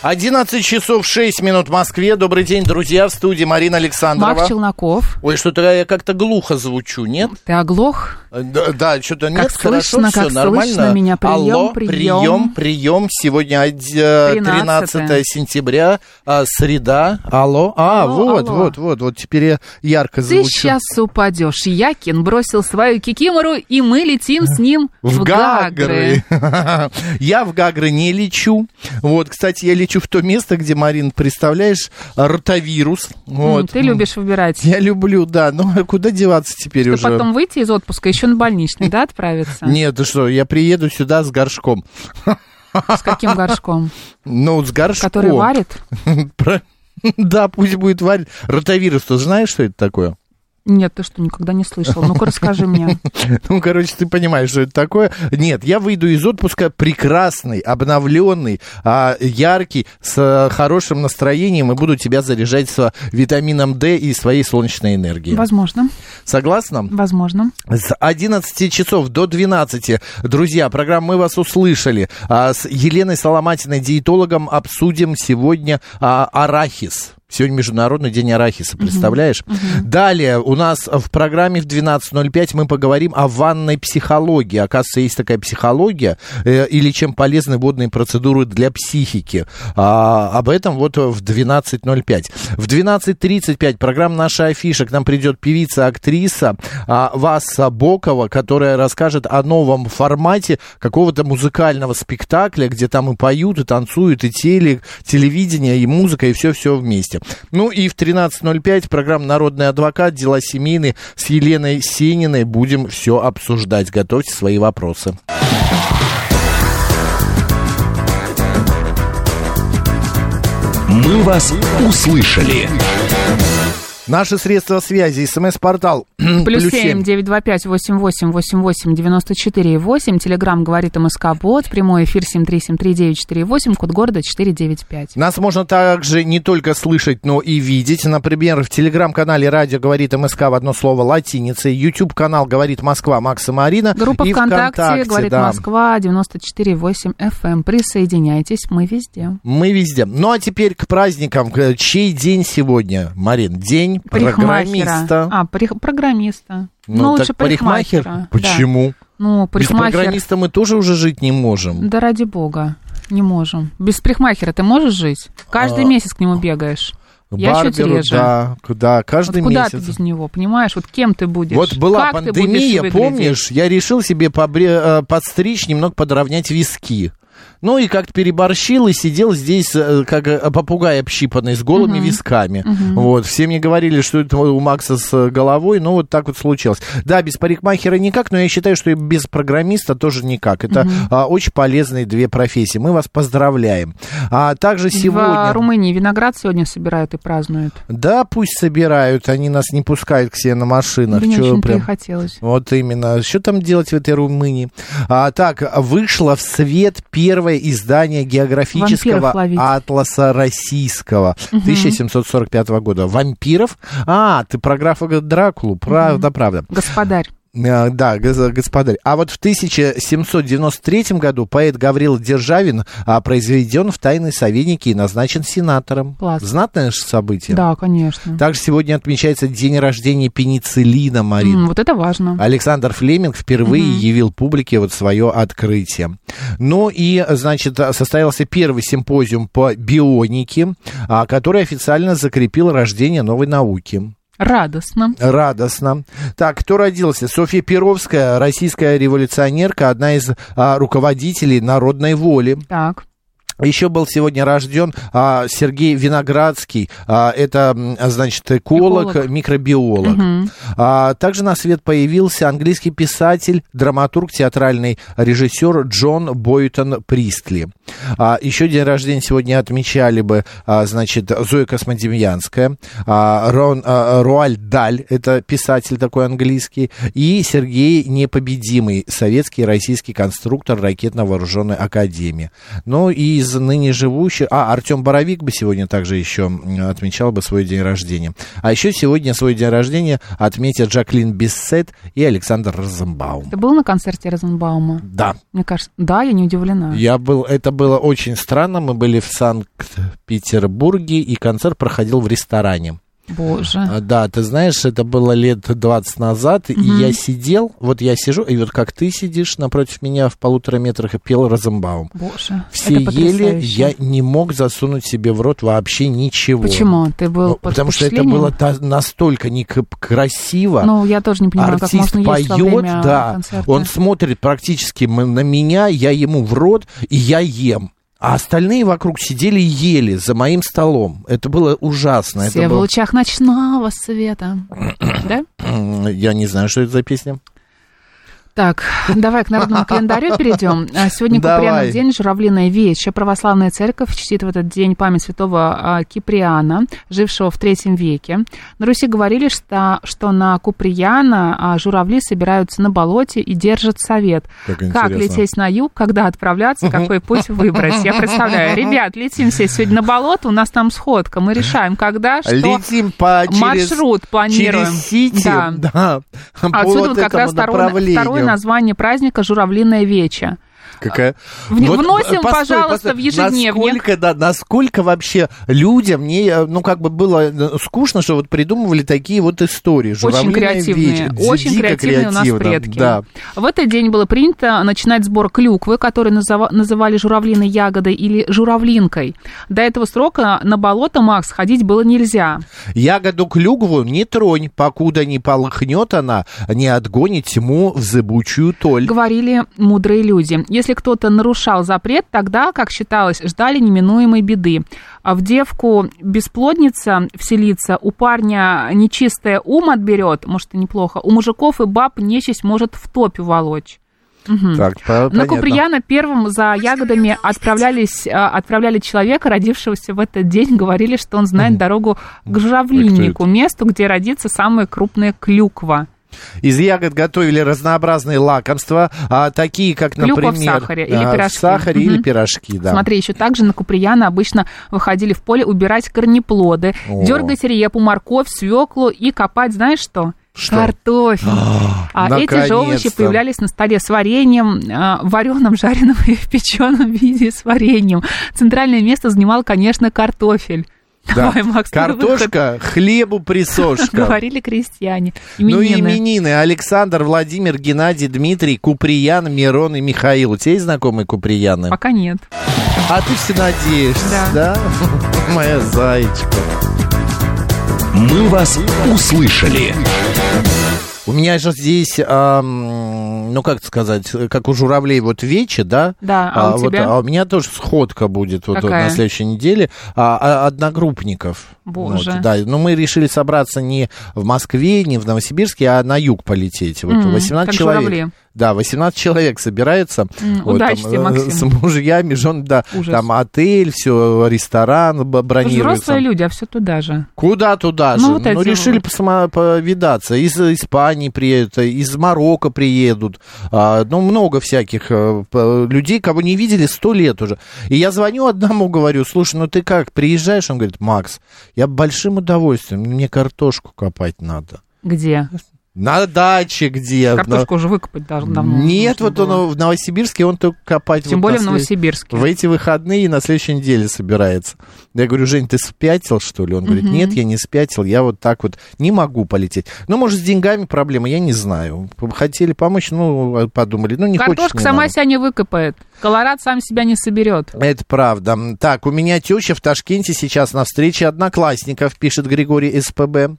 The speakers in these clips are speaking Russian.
11 часов 6 минут в Москве. Добрый день, друзья. В студии Марина Александрова. Марк Челноков. Ой, что-то я как-то глухо звучу, нет? Ты оглох? Да, что-то нет, хорошо, все нормально. Слышно меня? Прием, алло, прием. Сегодня 13 сентября, среда. Алло. Вот, теперь ярко звучу. Ты сейчас упадешь. Якин бросил свою кикимору, и мы летим с ним в Гагры. Я в Гагры не лечу. Вот, кстати, я лечу в то место, где, Марин, представляешь, ротавирус. Вот. Ты любишь выбирать. Я люблю, да. Ну, куда деваться теперь ты уже? Потом выйти из отпуска, еще на больничный, да, отправиться? Нет, ты что, я приеду сюда с горшком. С каким горшком? Ну, с горшком. Который варит? Да, пусть будет варить. Ротавирус, ты знаешь, что это такое? Нет, ты что, никогда не слышал? Ну-ка, расскажи мне. Ну, короче, ты понимаешь, что это такое. Нет, я выйду из отпуска прекрасный, обновленный, яркий, с хорошим настроением и буду тебя заряжать с витамином D и своей солнечной энергией. Возможно. Согласна? Возможно. С 11 часов до 12, друзья, программа «Мы вас услышали». С Еленой Соломатиной, диетологом, обсудим сегодня арахис. Сегодня Международный день арахиса, представляешь? Далее у нас в программе в 12.05 мы поговорим о ванной психологии. Оказывается, есть такая психология, или чем полезны водные процедуры для психики. Об этом вот в 12.05. В 12.35 программа «Наша афиша». К нам придет певица-актриса Васа Бокова, которая расскажет о новом формате какого-то музыкального спектакля, где там и поют, и танцуют, и телевидение, и музыка, и все-все вместе. Ну и в 13.05 программа «Народный адвокат. Дела семейные» с Еленой Сениной. Будем все обсуждать. Готовьте свои вопросы. Мы вас услышали. Наши средства связи, СМС-портал +7 925-88-88-94-8. Телеграмм говорит МСК-бот. Прямой эфир 7373948. Код города 495. Нас можно также не только слышать, но и видеть. Например, в телеграм-канале «Радио говорит МСК» в одно слово латиницей. Ютуб-канал «Говорит Москва» Макса Марина. Группа и ВКонтакте «Говорит Москва» 94.8 FM. Присоединяйтесь, мы везде. Мы везде. Ну а теперь к праздникам. Чей день сегодня, Марин? День программиста. Программиста. Ну, лучше парикмахер. Почему? Да. Ну, парикмахер... Без программиста мы тоже уже жить не можем. Да ради бога, не можем. Без парикмахера ты можешь жить? Каждый месяц к нему бегаешь. Барберу, я чуть реже. Да, каждый вот куда месяц. Куда ты без него, понимаешь? Вот кем ты будешь? Вот была как пандемия, помнишь? Я решил себе подстричь, немного подровнять виски. Ну и как-то переборщил и сидел здесь, как попугай общипанный, с голыми висками. Вот. Все мне говорили, что это у Макса с головой, но вот так вот случилось. Да, без парикмахера никак, но я считаю, что и без программиста тоже никак. Это очень полезные две профессии. Мы вас поздравляем. А также сегодня... В Румынии виноград сегодня собирают и празднуют. Да, пусть собирают, они нас не пускают к себе на машинах. Мне очень-то прям... и хотелось. Вот именно. Что там делать в этой Румынии? Так, вышла в свет первая издание географического атласа российского 1745 года. Вампиров? А, ты про графа Дракулу, правда. Господарь. Да, господарь. А вот в 1793 году поэт Гавриил Державин произведен в тайные советники и назначен сенатором. Класс. Знатное же событие. Да, конечно. Также сегодня отмечается день рождения пенициллина, Марина. Вот это важно. Александр Флеминг впервые явил публике вот свое открытие. Ну и, значит, состоялся первый симпозиум по бионике, который официально закрепил рождение новой науки. Радостно. Так, кто родился? Софья Перовская, российская революционерка, одна из руководителей народной воли. Так. Еще был сегодня рожден Сергей Виноградский. Это, значит, эколог, микробиолог. Угу. Также на свет появился английский писатель, драматург, театральный режиссер Джон Бойтон-Пристли. Еще день рождения сегодня отмечали бы, значит, Зоя Космодемьянская, Руаль Даль, это писатель такой английский, и Сергей Непобедимый, советский и российский конструктор ракетно-вооруженной академии. Ну и из ныне живущих... Артем Боровик бы сегодня также еще отмечал бы свой день рождения. А еще сегодня свой день рождения отметят Джаклин Биссет и Александр Розенбаум. Ты был на концерте Розенбаума? Да. Мне кажется, да, я не удивлена. Это было очень странно. Мы были в Санкт-Петербурге, и концерт проходил в ресторане. Боже. Да, ты знаешь, это было лет 20 назад, угу. И я сидел, вот я сижу, и вот как ты сидишь напротив меня в 1,5 метрах и пел Розенбаум. Боже, все это потрясающе. Ели, я не мог засунуть себе в рот вообще ничего. Почему? Ты был под Потому что это было настолько некрасиво. Ну, я тоже не понимаю, как можно есть во время концерта. Артист поет, да, он смотрит практически на меня, я ему в рот, и я ем. А остальные вокруг сидели и ели за моим столом. Это было ужасно. Все это в лучах ночного света. Да? Я не знаю, что это за песня. Так, давай к народному календарю перейдем. Сегодня Киприанов день, Журавлиная Вечь. Православная церковь чтит в этот день память святого Киприана, жившего в III веке. На Руси говорили, что на Куприяна журавли собираются на болоте и держат совет. Как лететь на юг, когда отправляться, какой путь выбрать. Я представляю, ребят, летим все сегодня на болото, у нас там сходка, мы решаем, когда, что. Летим маршрут планируем. Через Сити, да. Отсюда вот как раз второе название праздника «Журавлиная веча». Какая? Вносим, постой, пожалуйста, в ежедневник. Насколько вообще людям было скучно, что вот придумывали такие вот истории. Очень креативные. Очень креативные у нас предки. Да. В этот день было принято начинать сбор клюквы, которую называли журавлиной ягодой или журавлинкой. До этого срока на болото, Макс, ходить было нельзя. Ягоду клюкву не тронь, покуда не полыхнет она, не отгонит тьму в зыбучую толь. Говорили мудрые люди. Если кто-то нарушал запрет, тогда, как считалось, ждали неминуемой беды. В девку бесплодница вселится, у парня нечистое ум отберет, может, и неплохо, у мужиков и баб нечисть может в топь уволочь. Угу. Так, на Куприяна первым за ягодами отправляли человека, родившегося в этот день. Говорили, что он знает дорогу к журавлиннику, месту, где родится самая крупная клюква. Из ягод готовили разнообразные лакомства, такие как, например, в сахаре или пирожки. Да. Смотри, еще также на Куприяна обычно выходили в поле убирать корнеплоды, дергать репу, морковь, свеклу и копать, знаешь что? Картофель. Эти же овощи появлялись на столе с вареньем, вареным, жареным и в печеном виде с вареньем. Центральное место занимал, конечно, картофель. Да. Давай, Макс, картошка, хлебу присошка. Говорили крестьяне. Именины. Ну и именины. Александр, Владимир, Геннадий, Дмитрий, Куприян, Мирон и Михаил. У тебя есть знакомые Куприяны? Пока нет. А ты все надеешься, да? Моя зайчка. Мы вас услышали. У меня же здесь, как у журавлей, вот вече, да? Да, а у тебя? А у меня тоже сходка будет вот на следующей неделе одногруппников. Боже. Вот, да. Но мы решили собраться не в Москве, не в Новосибирске, а на юг полететь. Вот 18 человек. Журавли. Да, 18 человек собирается. Вот, удачи тебе, Максим. С мужьями, жен, да. Ужас. Там отель, все, ресторан бронируется. Взрослые люди, а все туда же. Куда туда же? Ну решили повидаться. Из Испании приедут, из Марокко приедут. Много всяких людей, кого не видели 100 лет уже. И я звоню одному, говорю, слушай, ты как, приезжаешь? Он говорит, Макс, я большим удовольствием, мне картошку копать надо. Где? На даче где? Картошку уже выкопать давно. Нет, вот было. Он в Новосибирске, он только копать. Тем более в Новосибирске. В эти выходные и на следующей неделе собирается. Я говорю, Жень, ты спятил, что ли? Он говорит, нет, я не спятил, я вот так вот не могу полететь. Может, с деньгами проблема, я не знаю. Хотели помочь, подумали, не хочешь. Картошка сама себя не выкопает. Колорад сам себя не соберет. Это правда. Так, у меня теща в Ташкенте сейчас на встрече одноклассников, пишет Григорий СПБ.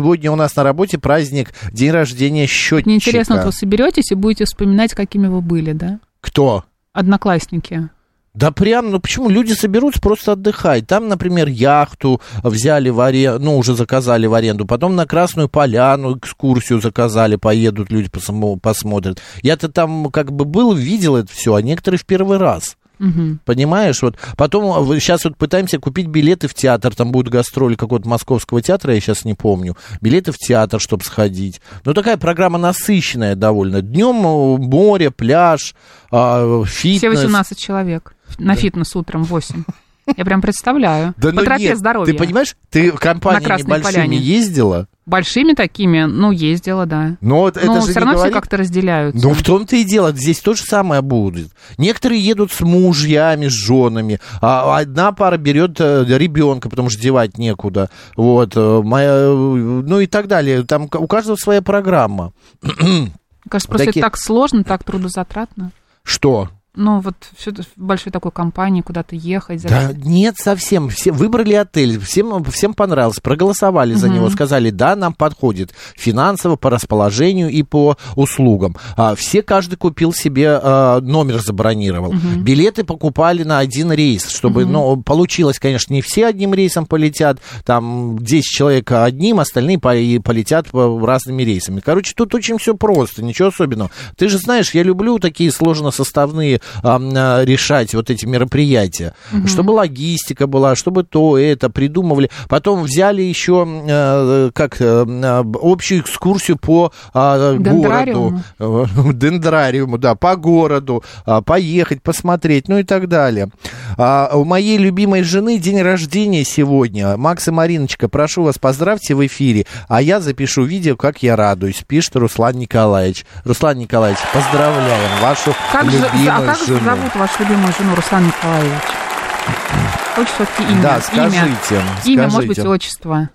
Сегодня у нас на работе праздник, день рождения счетчика. Мне интересно, вот вы соберетесь и будете вспоминать, какими вы были, да? Кто? одноклассники? Да прям, ну почему? Люди соберутся просто отдыхать. Там, например, яхту взяли в аренду, ну, уже заказали в аренду. Потом на Красную Поляну экскурсию заказали, поедут люди, посмотрят. Я-то там как бы был, видел это все, а некоторые в первый раз. Угу. Понимаешь? Вот. Потом сейчас вот пытаемся купить билеты в театр. Там будут гастроли какого-то московского театра, я сейчас не помню. Билеты в театр, чтобы сходить. Ну, такая программа насыщенная довольно. Днем море, пляж, фитнес. Все 18 человек. На фитнес утром 8. Я прям представляю. Да, по тропе здоровья. Ты понимаешь, ты в компании небольшими ездила? Большими такими, ну, ездила, да. Но это же все равно все как-то разделяются. Ну, в том-то и дело. Здесь то же самое будет. Некоторые едут с мужьями, с женами. А одна пара берет ребенка, потому что девать некуда. Вот. Ну, и так далее. Там у каждого своя программа. Мне кажется, просто это так сложно, так трудозатратно. Что? Ну, вот все в большой такой компании куда-то ехать. Да нет, совсем. Все выбрали отель, всем понравился, проголосовали за него, сказали, да, нам подходит финансово, по расположению и по услугам. Каждый купил себе номер, забронировал. Билеты покупали на один рейс, чтобы, ну, получилось, конечно, не все одним рейсом полетят, там 10 человек одним, остальные полетят разными рейсами. Короче, тут очень все просто, ничего особенного. Ты же знаешь, я люблю такие сложносоставные решать вот эти мероприятия, чтобы логистика была, чтобы это придумывали. Потом взяли еще общую экскурсию по городу. Дендрариуму, да, по городу, поехать, посмотреть, ну и так далее. У моей любимой жены день рождения сегодня. Макс и Мариночка, прошу вас, поздравьте в эфире, а я запишу видео, как я радуюсь, пишет Руслан Николаевич. Руслан Николаевич, поздравляем вашу любимую. Как же зовут вашу любимую жену, Руслан Николаевич? Отчество имя. Да, скажите. Имя, может быть, отчество.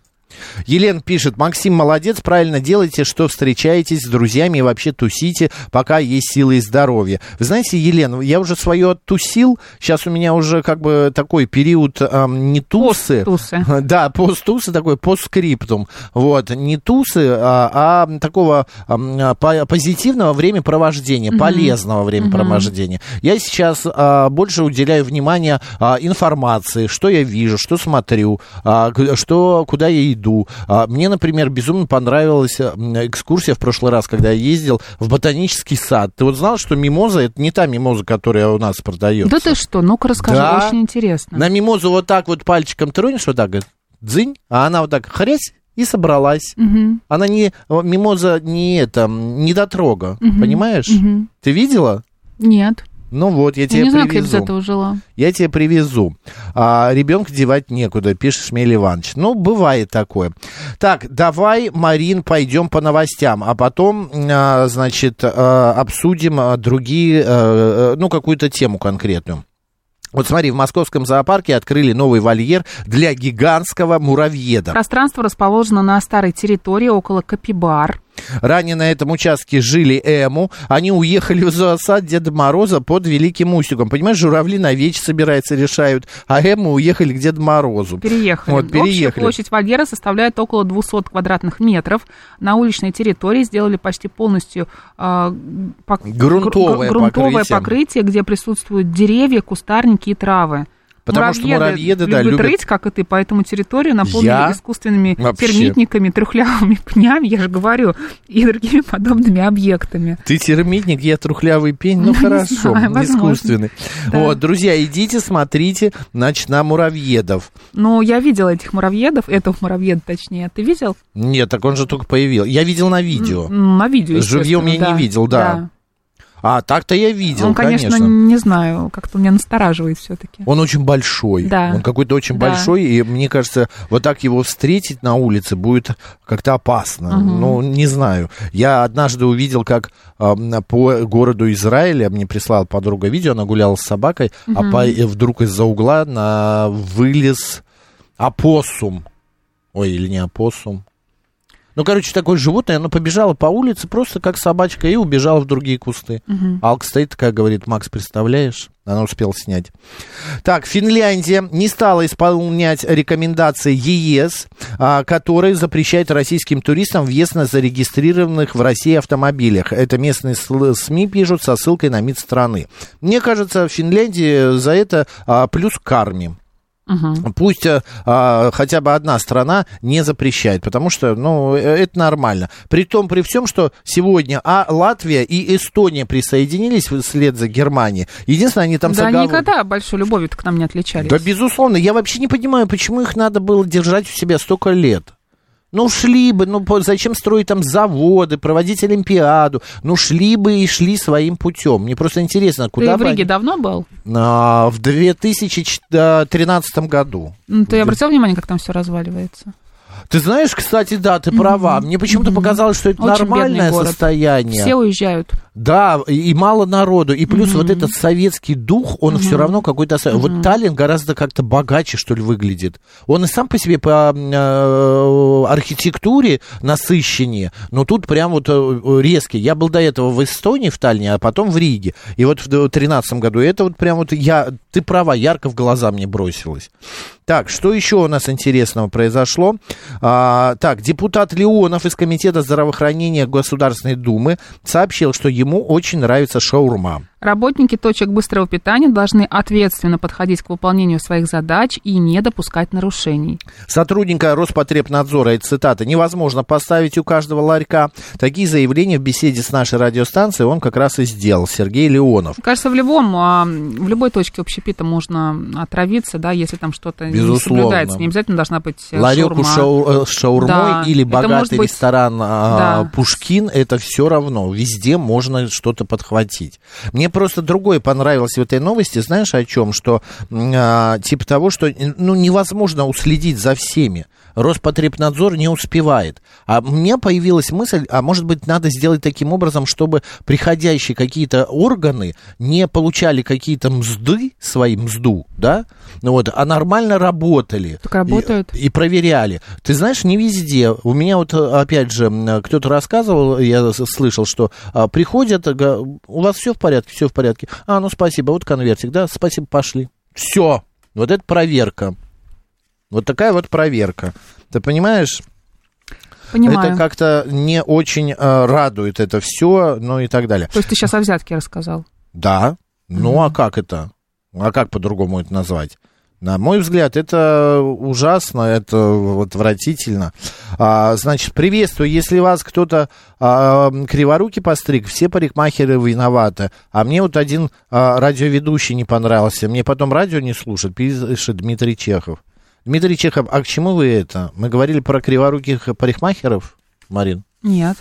Елена пишет: Максим, молодец, правильно делаете, что встречаетесь с друзьями и вообще тусите, пока есть силы и здоровье. Вы знаете, Елена, я уже свое оттусил, сейчас у меня уже как бы такой период не тусы. Пост-тусы. Да, пост-тусы, такой постскриптум. Вот, не тусы, а такого позитивного времяпровождения, полезного времяпровождения. Я сейчас больше уделяю внимание информации, что я вижу, что смотрю, куда я иду. Мне, например, безумно понравилась экскурсия в прошлый раз, когда я ездил в ботанический сад. Ты вот знал, что мимоза — это не та мимоза, которая у нас продается? Да ты что? Ну-ка расскажи, да. Очень интересно. На мимозу вот так вот пальчиком тронешь, вот так, дзынь, а она вот так хрясь и собралась. Она не... Мимоза не дотрога, понимаешь? Ты видела? Нет. Ну вот, я тебе привезу. Я не знаю, как я без этого жила. Я тебе привезу. Ребенка девать некуда, пишет Шмель Иванович. Ну, бывает такое. Так, давай, Марин, пойдем по новостям, а потом, значит, обсудим другие, ну, какую-то тему конкретную. Вот смотри, в московском зоопарке открыли новый вольер для гигантского муравьеда. Пространство расположено на старой территории около капибар. Ранее на этом участке жили эму. Они уехали в зоосад Деда Мороза под Великим Устюгом. Понимаешь, журавли на веч собираются, решают, а эму уехали к Деду Морозу. Переехали. Вот, переехали. Общая площадь вольера составляет около 200 квадратных метров. На уличной территории сделали почти полностью грунтовое покрытие, где присутствуют деревья, кустарники и травы. Потому муравьеды любят рыть, как и ты, поэтому территорию наполнили искусственными термитниками, трухлявыми пнями, я же говорю, и другими подобными объектами. Ты термитник, я трухлявый пень, ну хорошо, искусственный. Да. Вот, друзья, идите, смотрите, значит, на муравьедов. Ну, я видела этих муравьедов, этого муравьеда точнее, ты видел? Нет, так он же только появился. Я видел на видео. На видео, естественно, живьем я не видел, да. А, так-то я видел, конечно. Не знаю, как-то меня настораживает все-таки. Он очень большой. Да. Он какой-то очень большой, и мне кажется, вот так его встретить на улице будет как-то опасно. Ну, не знаю. Я однажды увидел, как по городу Израиля, мне прислала подруга видео, она гуляла с собакой, а вдруг из-за угла вылез опоссум. Ой, или не опоссум. Ну, короче, такое животное, оно побежало по улице просто как собачка и убежало в другие кусты. Угу. Алка стоит такая, говорит: Макс, представляешь? Она успела снять. Так, Финляндия не стала исполнять рекомендации ЕС, которые запрещают российским туристам въезд на зарегистрированных в России автомобилях. Это местные СМИ пишут со ссылкой на МИД страны. Мне кажется, в Финляндии за это плюс к карме. Угу. Пусть хотя бы одна страна не запрещает, потому что, ну, это нормально. При том, при всем, что сегодня Латвия и Эстония присоединились вслед за Германией. Единственное, они там... Да, никогда большой любовью к нам не отличались. Да, безусловно. Я вообще не понимаю, почему их надо было держать у себя столько лет. Ну, шли бы, ну, зачем строить там заводы, проводить Олимпиаду? Ну, шли бы и шли своим путем. Мне просто интересно, куда бы... Ты в Риге давно был? В 2013 году. Ну, ты обратил внимание, как там все разваливается? Ты знаешь, кстати, да, ты права. Мне почему-то показалось, что это очень нормальное состояние. Все уезжают. Да, и мало народу. И плюс вот этот советский дух, он все равно какой-то... Вот Таллин гораздо как-то богаче, что ли, выглядит. Он и сам по себе по архитектуре насыщеннее, но тут прям вот резкий. Я был до этого в Эстонии, в Таллине, а потом в Риге. И вот в 2013 году это вот прям вот... Ты права, ярко в глаза мне бросилось. Так, что еще у нас интересного произошло? Так, депутат Леонов из Комитета здравоохранения Государственной Думы сообщил, что ему очень нравится шаурма. Работники точек быстрого питания должны ответственно подходить к выполнению своих задач и не допускать нарушений. Сотрудника Роспотребнадзора, это цитата, невозможно поставить у каждого ларька. Такие заявления в беседе с нашей радиостанцией он как раз и сделал, Сергей Леонов. Кажется, в любой точке общепита можно отравиться, да, если там что-то... Безусловно. Не соблюдается. Не обязательно должна быть ларёк шаурма. Ларёк с шаурмой, да, или богатый быть... ресторан, да. Пушкин, это все равно. Везде можно что-то подхватить. Мне просто другое понравилось в этой новости, знаешь, о чем? Что типа того, что, ну, невозможно уследить за всеми. Роспотребнадзор не успевает. А у меня появилась мысль, а может быть, надо сделать таким образом, чтобы приходящие какие-то органы не получали какие-то мзды, свои мзду, да, вот, а нормально работали. Так работают. И проверяли. Ты знаешь, не везде. У меня вот, опять же, кто-то рассказывал, я слышал, что приходят, у вас все в порядке? Все в порядке. А, ну спасибо, вот конвертик, да, спасибо, пошли. Все, вот это проверка. Вот такая вот проверка. Ты понимаешь? Понимаю. Это как-то не очень радует это все, ну и так далее. То есть ты сейчас о взятке рассказал? Да. Ну а как это? А как по-другому это назвать? На мой взгляд, это ужасно, это отвратительно. Значит, приветствую, если вас кто-то криворукий постриг, все парикмахеры виноваты. А мне вот один радиоведущий не понравился, мне потом радио не слушает, пишет Дмитрий Чехов. Дмитрий Чехов, а к чему вы это? Мы говорили про криворуких парикмахеров, Марин? Нет.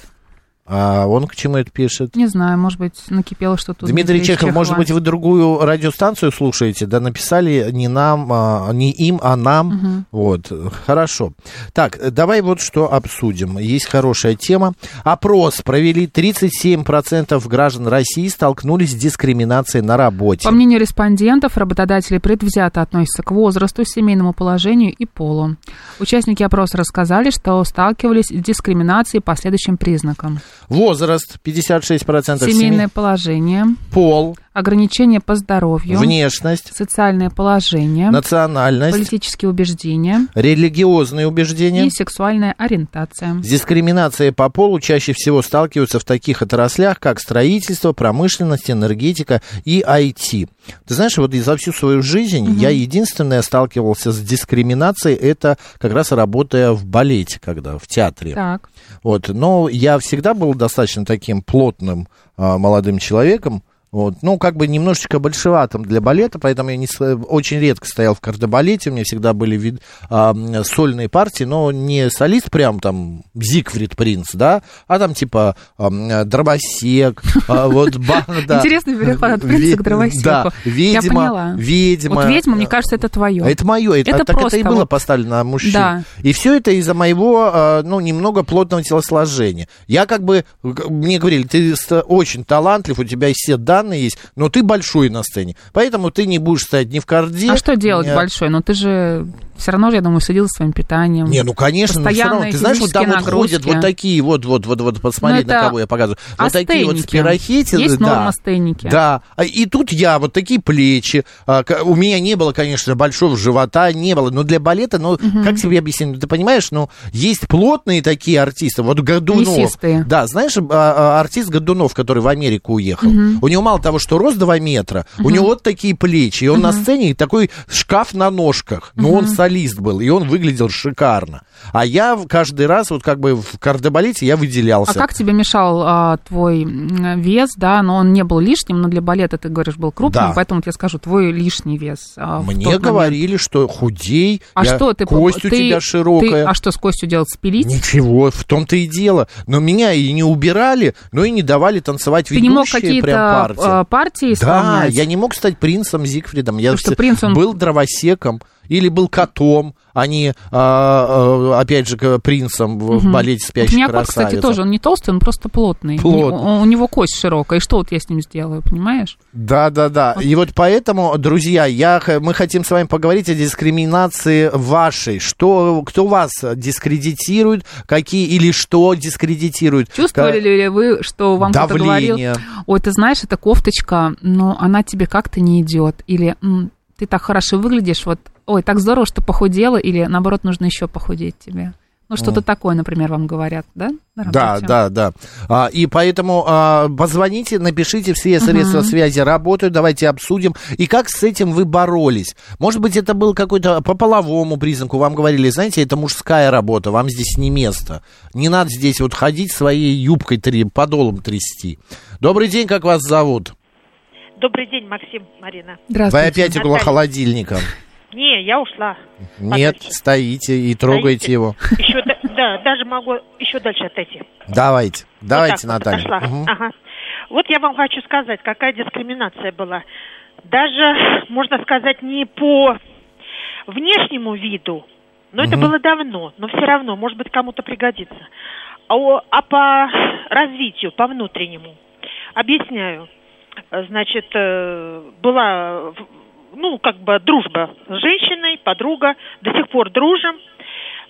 А он к чему это пишет? Не знаю, может быть, накипело что-то. Дмитрий Чехов, может быть, вы другую радиостанцию слушаете? Да, написали не нам, не им, а нам. Угу. Вот, хорошо. Так, давай вот что обсудим. Есть хорошая тема. Опрос провели: 37% граждан России столкнулись с дискриминацией на работе. По мнению респондентов, работодатели предвзято относятся к возрасту, семейному положению и полу. Участники опроса рассказали, что сталкивались с дискриминацией по следующим признакам. Возраст 56%. Семейное положение. Пол. Ограничения по здоровью. Внешность. Социальное положение. Национальность. Политические убеждения. Религиозные убеждения. И сексуальная ориентация. С дискриминацией по полу чаще всего сталкиваются в таких отраслях, как строительство, промышленность, энергетика и IT. Ты знаешь, вот за всю свою жизнь я единственное сталкивался с дискриминацией, это как раз работая в балете, когда в театре. Так. Вот, но я всегда был достаточно таким плотным молодым человеком, вот, ну, как бы немножечко большеватым для балета, поэтому я очень редко стоял в кардебалете, у меня всегда были сольные партии, но не солист прям там Зигфрид Принц, да, а там типа дровосек, вот, да. Интересный переход от принца к дровосеку. Да, ведьма. Вот ведьма, мне кажется, это твое. Это мое, это так это и было поставлено на мужчин. Да. И все это из-за моего, ну, немного плотного телосложения. Я как бы, мне говорили, ты очень талантлив, у тебя все данные есть, но ты большой на сцене, поэтому ты не будешь стоять ни в карде. А что делать большой? Ну ты же Все равно же, я думаю, следил за своим питанием. Не, ну, конечно, но все равно. Ты знаешь, вот там вот ходят вот такие вот, посмотри, на кого я показываю. Вот такие вот спирохети. Есть нормостейники. Да, и тут я, вот такие плечи. У меня не было, конечно, большого живота, не было. Но для балета, ну, как тебе объяснить? Ты понимаешь, ну, есть плотные такие артисты. Вот Годунов. Мясистые. Да, знаешь, артист Годунов, который в Америку уехал. У него мало того, что рост 2 метра, у него вот такие плечи. И он на сцене такой шкаф на ножках. Но он солист был, и он выглядел шикарно. А я каждый раз вот как бы в кардебалете я выделялся. А как тебе мешал твой вес, да, но он не был лишним, но для балета, ты говоришь, был крупным, да. Поэтому я скажу, твой лишний вес. Мне говорили, что худей, кость у тебя широкая. А что с костью делать, спилить? Ничего, в том-то и дело. Но меня и не убирали, но и не давали танцевать ведущие прям партии. Ты не мог какие-то партии исполнять? Да, я не мог стать принцем Зигфридом. Я был дровосеком. Или был котом, а не, опять же, принцем в балете «Спящая красавица». У меня папа, кстати, тоже, он не толстый, он просто плотный. У него кость широкая, и что вот я с ним сделаю, понимаешь? Да-да-да, вот. И вот поэтому, друзья, мы хотим с вами поговорить о дискриминации вашей. Кто вас дискредитирует, какие или что дискредитирует? Чувствовали ли вы, что вам кто-то говорил? Ой, ты знаешь, эта кофточка, но она тебе как-то не идет, или... Ты так хорошо выглядишь, вот, ой, так здорово, что похудела, или, наоборот, нужно еще похудеть тебе. Ну, что-то такое, например, вам говорят, да? Да. И поэтому позвоните, напишите, все средства связи работают, давайте обсудим. И как с этим вы боролись? Может быть, это был какой-то по половому признаку. Вам говорили, знаете, это мужская работа, вам здесь не место. Не надо здесь вот ходить своей юбкой, подолом трясти. Добрый день, как вас зовут? Добрый день, Максим, Марина. Здравствуйте. Вы опять около холодильника. Не, я ушла. Нет, стоите и трогаете его. Еще, да, даже могу еще дальше отойти. Давайте, вот Наталья. Вот я вам хочу сказать, какая дискриминация была. Даже, можно сказать, не по внешнему виду, но это было давно, но все равно, может быть, кому-то пригодится. А по развитию, по внутреннему. Объясняю. Значит, была, ну, как бы дружба с женщиной, подруга, до сих пор дружим.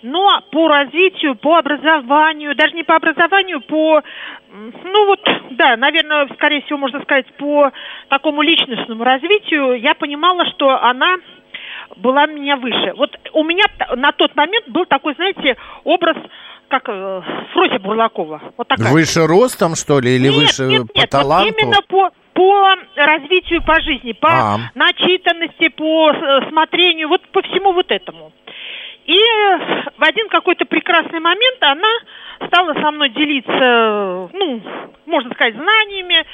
Но по развитию, по образованию, даже не по образованию, по, ну вот, да, наверное, скорее всего, можно сказать, по такому личностному развитию, я понимала, что она была меня выше. Вот у меня на тот момент был такой, знаете, образ... как Фрося Бурлакова. Вот такая. Выше ростом, что ли, или выше по таланту? Нет, вот именно по развитию, по жизни, по начитанности, по смотрению, вот по всему вот этому. И в один какой-то прекрасный момент она стала со мной делиться, ну, можно сказать, знаниями,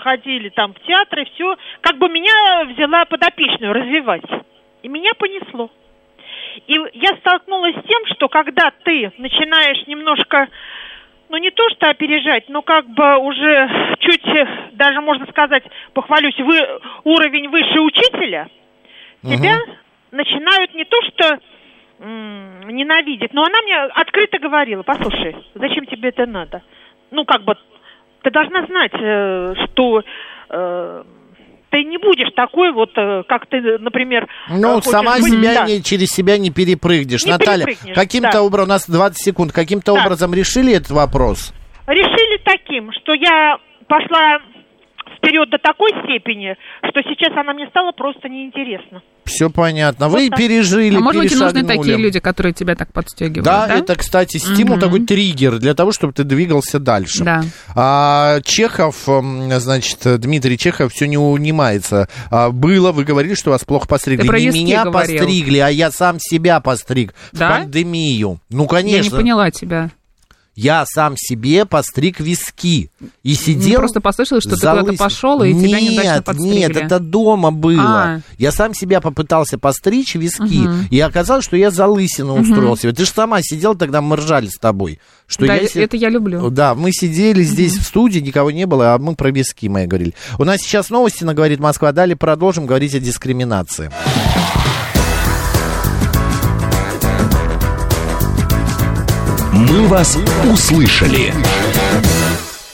ходили там в театры, все. Как бы меня взяла подопечную развивать. И меня понесло. И я столкнулась с тем, что когда ты начинаешь немножко, ну не то что опережать, но как бы уже чуть, даже можно сказать, похвалюсь, уровень выше учителя, тебя начинают не то что ненавидеть, но она мне открыто говорила, послушай, зачем тебе это надо? Ну как бы ты должна знать, что... ты не будешь такой вот, как ты, например... Ну, сама быть, себя через себя не перепрыгнешь. Не Наталья, каким-то образом, у нас 20 секунд, каким-то образом решили этот вопрос? Решили таким, что я пошла вперед до такой степени, что сейчас она мне стала просто неинтересна. Все понятно. Вы пережили, перешагнули. А может быть, нужны такие люди, которые тебя так подстегивают, да? Это, кстати, стимул, такой триггер для того, чтобы ты двигался дальше. Да. Чехов, значит, Дмитрий Чехов все не унимается. Было, вы говорили, что вас плохо постригли. Не меня постригли, а я сам себя постриг в пандемию. Ну, конечно. Я не поняла тебя. Я сам себе постриг виски и сидел... Я просто послышала, что ты куда-то пошел, и тебя неудачно подстригли. Нет, это дома было. Я сам себя попытался постричь виски, и оказалось, что я залысину устроил себе. Ты же сама сидела тогда, мы ржали с тобой. Что да, это я люблю. Да, мы сидели здесь в студии, никого не было, а мы про виски мои говорили. У нас сейчас новости на «Говорит Москва». Далее продолжим говорить о дискриминации. Мы вас услышали.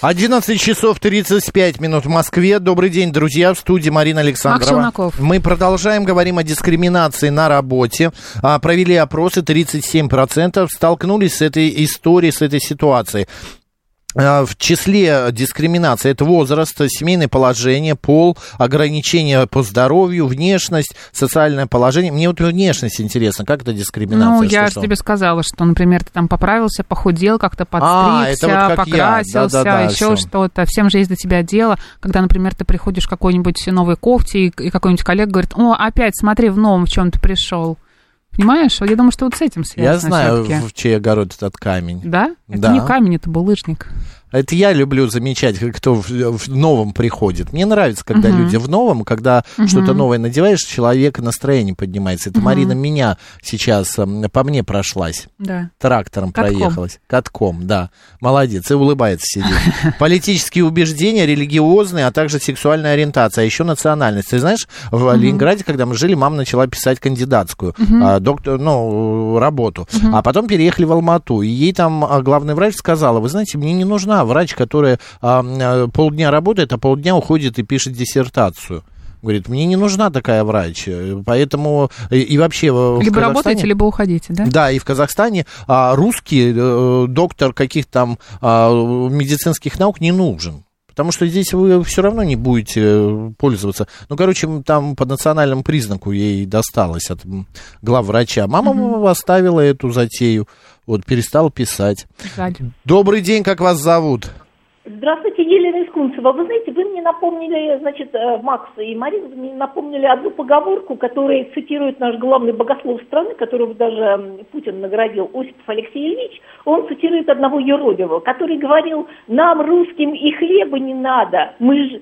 11 часов 35 минут в Москве. Добрый день, друзья. В студии Марина Александрова. Марк Челноков. Мы продолжаем, говорим о дискриминации на работе. Провели опросы, 37% столкнулись с этой историей, с этой ситуацией. В числе дискриминации это возраст, семейное положение, пол, ограничения по здоровью, внешность, социальное положение. Мне вот внешность интересно, как это дискриминация? Ну, я же тебе сказала, что, например, ты там поправился, похудел, как-то подстригся, вот как покрасился, да, еще что-то. Всем же есть до тебя дело, когда, например, ты приходишь в какой-нибудь новой кофте, и какой-нибудь коллега говорит: о, опять смотри, в новом в чем ты пришел. Понимаешь? Вот я думаю, что вот с этим связано. Я знаю, все-таки, в чей огород этот камень. Да? Это да. Не камень, это булыжник. Это я люблю замечать, кто в новом приходит. Мне нравится, когда люди в новом, когда что-то новое надеваешь, человек настроение поднимается. Это Марина меня сейчас по мне прошлась. Да. Трактором катком. Проехалась. Катком, да. Молодец. И улыбается сидит. Политические убеждения, религиозные, а также сексуальная ориентация, а еще национальность. Ты знаешь, в Ленинграде, когда мы жили, мама начала писать кандидатскую работу. А потом переехали в Алмату. И ей там главный врач сказала: вы знаете, мне не нужна врач, который полдня работает, а полдня уходит и пишет диссертацию. Говорит, мне не нужна такая врач, поэтому и вообще... Либо работаете, либо уходите, да? Да, и в Казахстане русский доктор каких-то там медицинских наук не нужен. Потому что здесь вы все равно не будете пользоваться. Ну, короче, там по национальному признаку ей досталось от главврача. Мама оставила эту затею, вот перестала писать. Жаль. Добрый день, как вас зовут? Здравствуйте, Елена Искунцева. Вы знаете, вы мне напомнили, значит, Макса и Марина, вы мне напомнили одну поговорку, которую цитирует наш главный богослов страны, которого даже Путин наградил, Осипов Алексей Ильич. Он цитирует одного Еродива, который говорил: нам, русским, и хлеба не надо, мы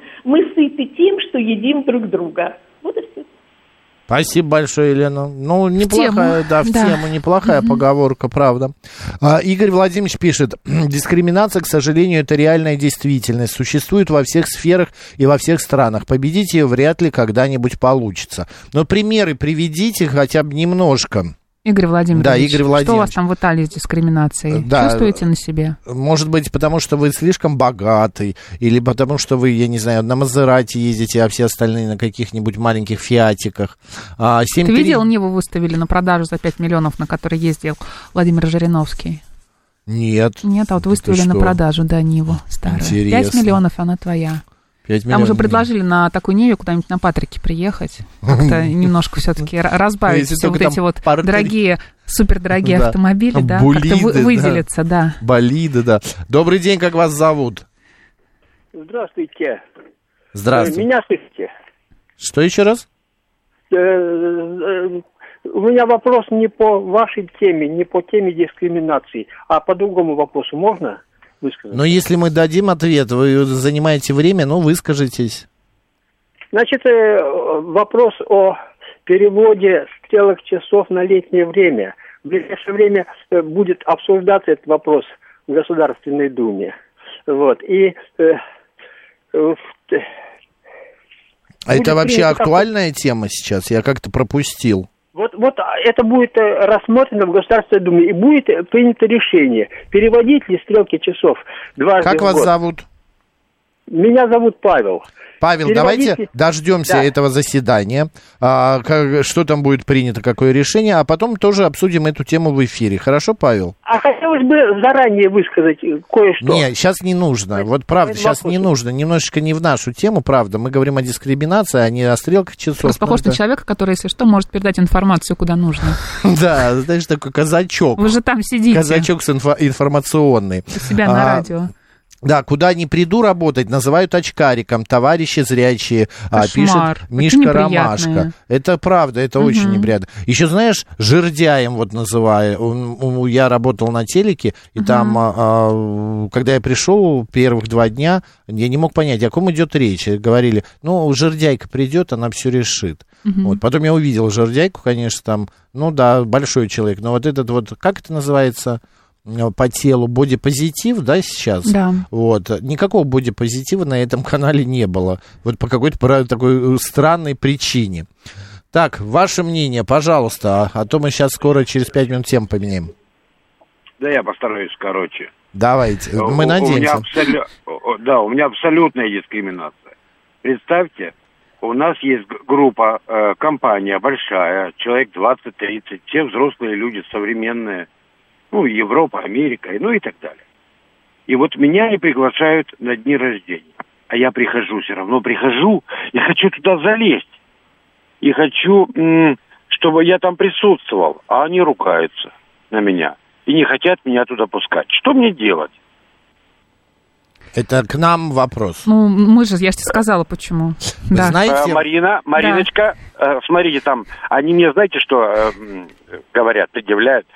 сыты тем, что едим друг друга. Вот и все. Спасибо большое, Елена. Ну, неплохая, в тему неплохая поговорка, правда. Игорь Владимирович пишет: дискриминация, к сожалению, это реальная действительность. Существует во всех сферах и во всех странах. Победить ее вряд ли когда-нибудь получится. Но примеры приведите хотя бы немножко. Игорь Владимирович, да, Игорь Владимирович, что у вас там в Италии с дискриминацией? Да, чувствуете на себе? Может быть, потому что вы слишком богатый, или потому что вы, я не знаю, на Мазерати ездите, а все остальные на каких-нибудь маленьких фиатиках. Ты видел, Ниву выставили на продажу за 5 миллионов, на которой ездил Владимир Жириновский? Нет. Нет, а вот выставили на продажу, да, Ниву старую. Интересно. 5 миллионов, она твоя. Там уже предложили на такую Ниве куда-нибудь на Патрике приехать, как-то немножко все-таки разбавить все вот эти вот дорогие, супердорогие автомобили, да, как-то выделиться, да. Болиды, да. Добрый день, как вас зовут? Здравствуйте. Здравствуйте. Меня слышите? Что еще раз? У меня вопрос не по вашей теме, не по теме дискриминации, а по другому вопросу. Можно? Высказать. Но если мы дадим ответ, вы занимаете время, ну, выскажитесь. Значит, вопрос о переводе стрелок часов на летнее время. В ближайшее время будет обсуждаться этот вопрос в Государственной Думе. Вот. И... А это вообще актуальная тема сейчас? Я как-то пропустил. Вот это будет рассмотрено в Государственной Думе, и будет принято решение, переводить ли стрелки часов дважды в год. Как вас зовут? Меня зовут Павел. Павел, давайте дождемся этого заседания, что там будет принято, какое решение, а потом тоже обсудим эту тему в эфире. Хорошо, Павел? А хотелось бы заранее высказать кое-что. Нет, сейчас не нужно. Вот правда, сейчас не нужно. Немножечко не в нашу тему, правда. Мы говорим о дискриминации, а не о стрелках часов. Просто похож на человека, который, если что, может передать информацию, куда нужно. Да, знаешь, такой казачок. Вы же там сидите. Казачок информационный. У себя на радио. Да, куда ни приду работать, называют очкариком, товарищи зрячие, пишет Мишка Ромашка. Это правда, это очень неприятно. Еще, знаешь, жердяем вот называю. Я работал на телеке, и там, когда я пришел первых 2 дня, я не мог понять, о ком идет речь. Говорили, ну, жердяйка придет, она все решит. Вот. Потом я увидел жердяйку, конечно, там, ну да, большой человек, но вот этот вот, как это называется... по телу бодипозитив, да, сейчас? Да. Вот. Никакого бодипозитива на этом канале не было. Вот по какой-то такой странной причине. Так, ваше мнение, пожалуйста, а то мы сейчас скоро через 5 минут тему поменяем. Да я постараюсь короче. Давайте, мы надеемся. Да, у меня абсолютная дискриминация. Представьте, у нас есть группа, компания большая, человек 20-30, все взрослые люди, современные, ну, Европа, Америка, ну и так далее. И вот меня не приглашают на дни рождения. А я прихожу, все равно прихожу, я хочу туда залезть. И хочу, чтобы я там присутствовал, а они ругаются на меня. И не хотят меня туда пускать. Что мне делать? Это к нам вопрос. Ну, мы же, я же тебе сказала, почему. Да. Знаете... Марина, Мариночка, да. Смотрите, там, они мне, знаете, что говорят, предъявляют?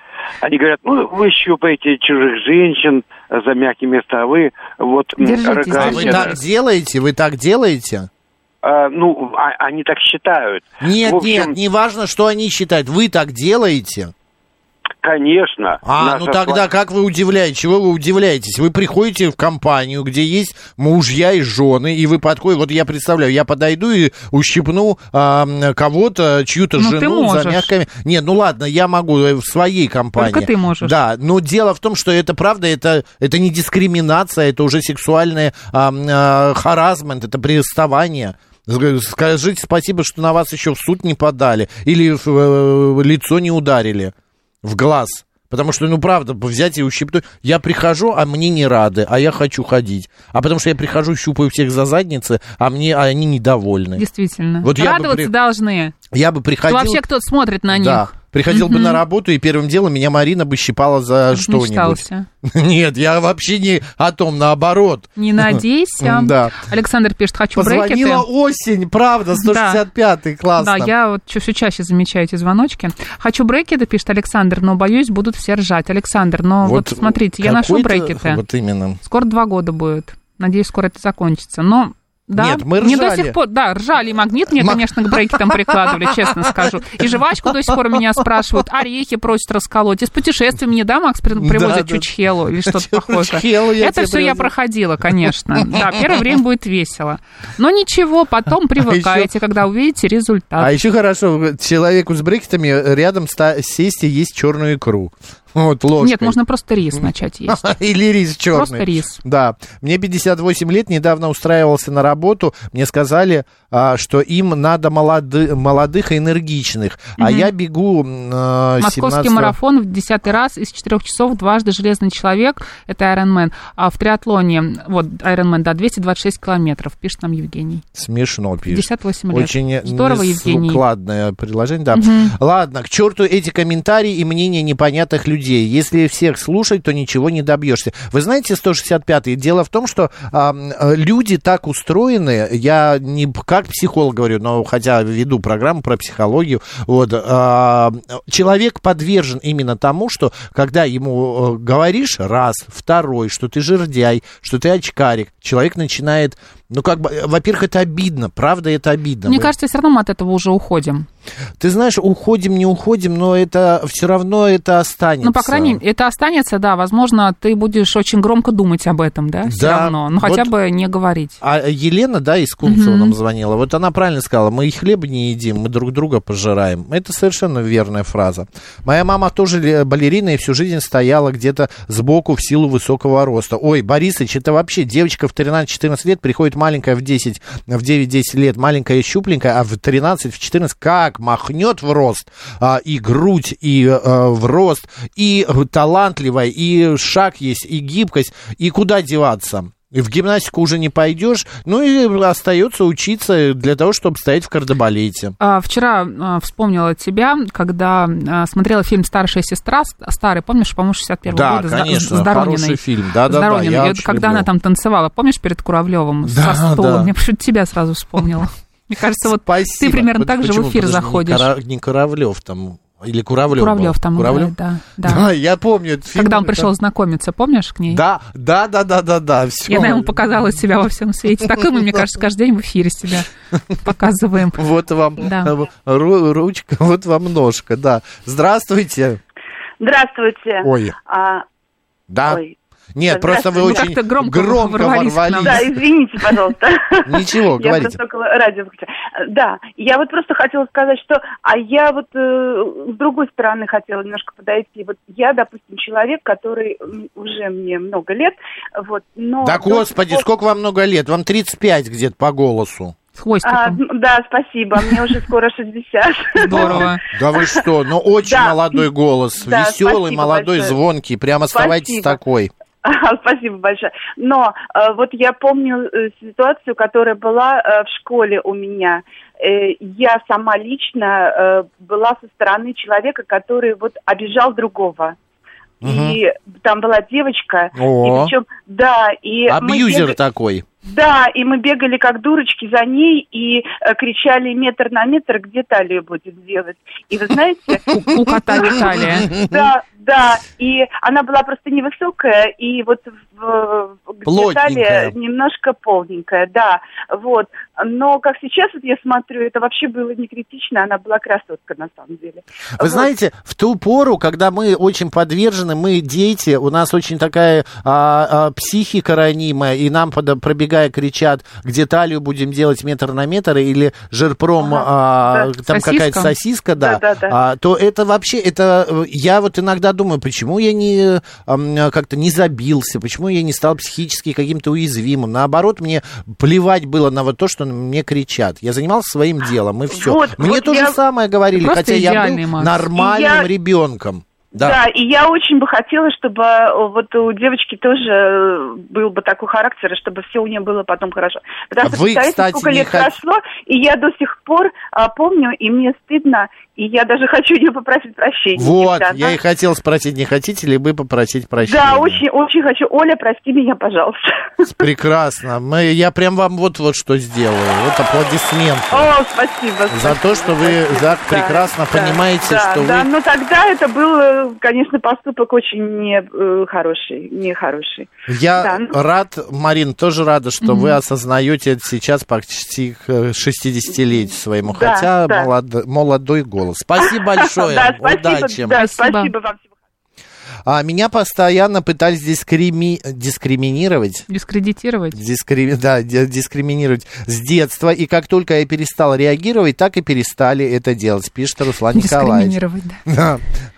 Они говорят, ну, вы щупаете чужих женщин за мягкие места, а вы вот... Держитесь, а вы так делаете? Вы так делаете? Ну, они так считают. Нет, в общем... нет, не важно, что они считают. Вы так делаете? Конечно. А, ну тогда как вы удивляетесь? Чего вы удивляетесь? Вы приходите в компанию, где есть мужья и жены, и вы подходите... Вот я представляю, я подойду и ущипну кого-то, чью-то жену за мягкое... Нет, ну ладно, я могу в своей компании. Только ты можешь. Да, но дело в том, что это правда, это не дискриминация, это уже сексуальный харассмент, это приставание. Скажите спасибо, что на вас еще в суд не подали или в лицо не ударили. В глаз. Потому что, ну, правда, взять и ущипнуть. Я прихожу, а мне не рады, а я хочу ходить. А потому что я прихожу, щупаю всех за задницы, а они недовольны. Действительно. Вот радоваться должны. Я бы приходил... Что вообще кто-то смотрит на них. Да. Приходил бы на работу, и первым делом меня Марина бы щипала за что-нибудь. Мечтался. Нет, я вообще не о том, наоборот. Не надейся. Да. Александр пишет, хочу брекеты. Позвонила осень, правда, 165-й, классно. Да, я вот все чаще замечаю эти звоночки. Хочу брекеты, пишет Александр, но, боюсь, будут все ржать. Александр, но вот смотрите, я ношу брекеты. Вот именно. Скоро 2 года будет. Надеюсь, скоро это закончится. Но... Да? Нет, мы ржали. Мне до сих пор, да, ржали, магнит мне, конечно, к брекетам прикладывали, честно скажу. И жвачку до сих пор меня спрашивают, орехи просят расколоть. Из путешествий мне, да, Макс, привозят чучхелу или что-то похожее. Это все я проходила, конечно. Да, первое время будет весело. Но ничего, потом привыкаете, когда увидите результат. А еще хорошо, человеку с брекетами рядом сесть и есть черную икру. Вот, ложкой. Нет, можно просто рис начать есть. Или рис черный. Просто рис. Да. Мне 58 лет, недавно устраивался на работу. Мне сказали, что им надо молодых и энергичных. А я бегу 17-го. Московский марафон в 10-й раз из 4 часов дважды железный человек. Это Ironman. А в триатлоне, вот, Ironman, да, 226 километров. Пишет нам Евгений. Смешно пишет. 58 лет. Очень здорово, Евгений. Укладное приложение, да. Ладно, к черту эти комментарии и мнения непонятных людей. Если всех слушать, то ничего не добьешься. Вы знаете, 165-й, дело в том, что люди так устроены, я не как психолог говорю, но хотя веду программу про психологию, вот, человек подвержен именно тому, что когда ему говоришь раз, второй, что ты жердяй, что ты очкарик, человек начинает... Ну, как бы, во-первых, это обидно, правда, это обидно. Мне кажется, все равно мы от этого уже уходим. Ты знаешь, уходим, не уходим, но это все равно это останется. Ну, по крайней мере, это останется, да, возможно, ты будешь очень громко думать об этом, да, все равно, но хотя бы не говорить. А Елена, да, Искунцева нам звонила, вот она правильно сказала, мы и хлеб не едим, мы друг друга пожираем. Это совершенно верная фраза. Моя мама тоже балерина и всю жизнь стояла где-то сбоку в силу высокого роста. Ой, Борисыч, это вообще девочка в 13-14 лет приходит маленькая в 10, в 9-10 лет маленькая и щупленькая, а в 13-14 как махнет в рост, и грудь, и в рост, и талантливая, и шаг есть, и гибкость, и куда деваться? И в гимнастику уже не пойдешь, ну и остается учиться для того, чтобы стоять в кардебалете. Вчера вспомнила тебя, когда смотрела фильм «Старшая сестра», старый, помнишь, по-моему, 61-го года. Да, конечно, хороший фильм, да-да-да, я очень когда люблю. Она там танцевала, помнишь, перед Куравлевым со стулом, я почему-то тебя сразу вспомнила. Мне кажется, вот ты примерно так же в эфир заходишь. Не Куравлев там... Или Куравлев там играет, да. Да, я помню этот фильм. Когда он пришел знакомиться, помнишь, к ней? Да. Все. Я, наверное, показала себя во всем свете. Так и мы, мне кажется, каждый день в эфире себя показываем. Вот вам ручка, вот вам ножка, да. Здравствуйте. Здравствуйте. Ой. Да. Нет, просто вы очень громко ворвались. Да, извините, пожалуйста. Ничего, говорите. Я просто радио включила. Да, я вот просто хотела сказать, что... А я вот с другой стороны хотела немножко подойти. Вот я, допустим, человек, который уже мне много лет, вот, но... Да, господи, сколько вам много лет? Вам 35 где-то по голосу. С хвостиком. А, да, спасибо, мне уже скоро 60. Здорово. Да вы что, ну очень молодой голос, веселый, молодой, звонкий, прямо оставайтесь такой. Спасибо большое. Но вот я помню ситуацию, которая была в школе у меня. Я сама лично была со стороны человека, который вот обижал другого. И там была девочка. О. И причем, да, и абьюзер такой. Да, и мы бегали как дурочки за ней и кричали метр на метр, где талию будет делать. И вы знаете... У кота талия. Да, да. И она была просто невысокая, и вот где талия немножко полненькая, да. Вот. Но как сейчас вот я смотрю, это вообще было не критично, она была красотка на самом деле. Вы знаете, в ту пору, когда мы очень подвержены, мы дети, у нас очень такая психика ранимая, и нам пробегает кричат, где талию будем делать метр на метр, или жирпром, там сосиска. Какая-то сосиска, да. То это вообще, это я вот иногда думаю, почему я не как-то не забился, почему я не стал психически каким-то уязвимым. Наоборот, мне плевать было на вот то, что мне кричат. Я занимался своим делом, и все. Вот, мне вот то же самое говорили, хотя я был нормальным ребенком. Да. Да, и я очень бы хотела, чтобы вот у девочки тоже был бы такой характер, чтобы все у нее было потом хорошо. Потому что, представляете, сколько лет прошло, и я до сих пор помню, и мне стыдно, и я даже хочу ее попросить прощения. Вот, я и хотел спросить, не хотите ли вы попросить прощения? Да, очень, очень хочу. Оля, прости меня, пожалуйста. Прекрасно. Я прям вам вот что сделаю. Вот аплодисменты. О, спасибо. За то, что вы прекрасно понимаете, что вы... Да, но тогда это было... Конечно, поступок очень нехороший. Я рад, Марин, тоже рада, что вы осознаете это сейчас почти к 60-летию своему, молодой голос. Спасибо большое, удачи. Да, спасибо вам. А меня постоянно пытались дискриминировать с детства. И как только я перестал реагировать, так и перестали это делать, пишет Руслан Николаевич.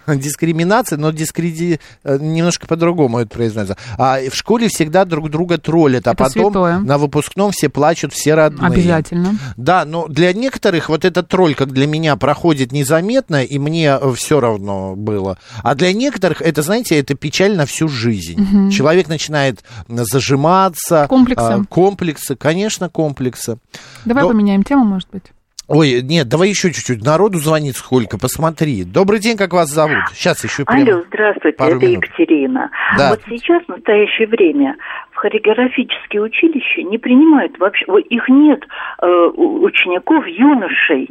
Дискриминация, но немножко по-другому это произносится. А в школе всегда друг друга троллят, а это потом святое. На выпускном все плачут, все родные. Обязательно. Да, но для некоторых вот этот тролль, как для меня, проходит незаметно, и мне все равно было. А для некоторых это, знаете, это печаль на всю жизнь. Угу. Человек начинает зажиматься. Комплексы, конечно, комплексы. Давай поменяем тему, может быть. Ой, нет, давай еще чуть-чуть. Народу звонит сколько, посмотри. Добрый день, как вас зовут? Сейчас еще прямо. Алло, здравствуйте, это Екатерина. Да. Вот сейчас, в настоящее время, в хореографические училища не принимают вообще... Их нет учеников, юношей,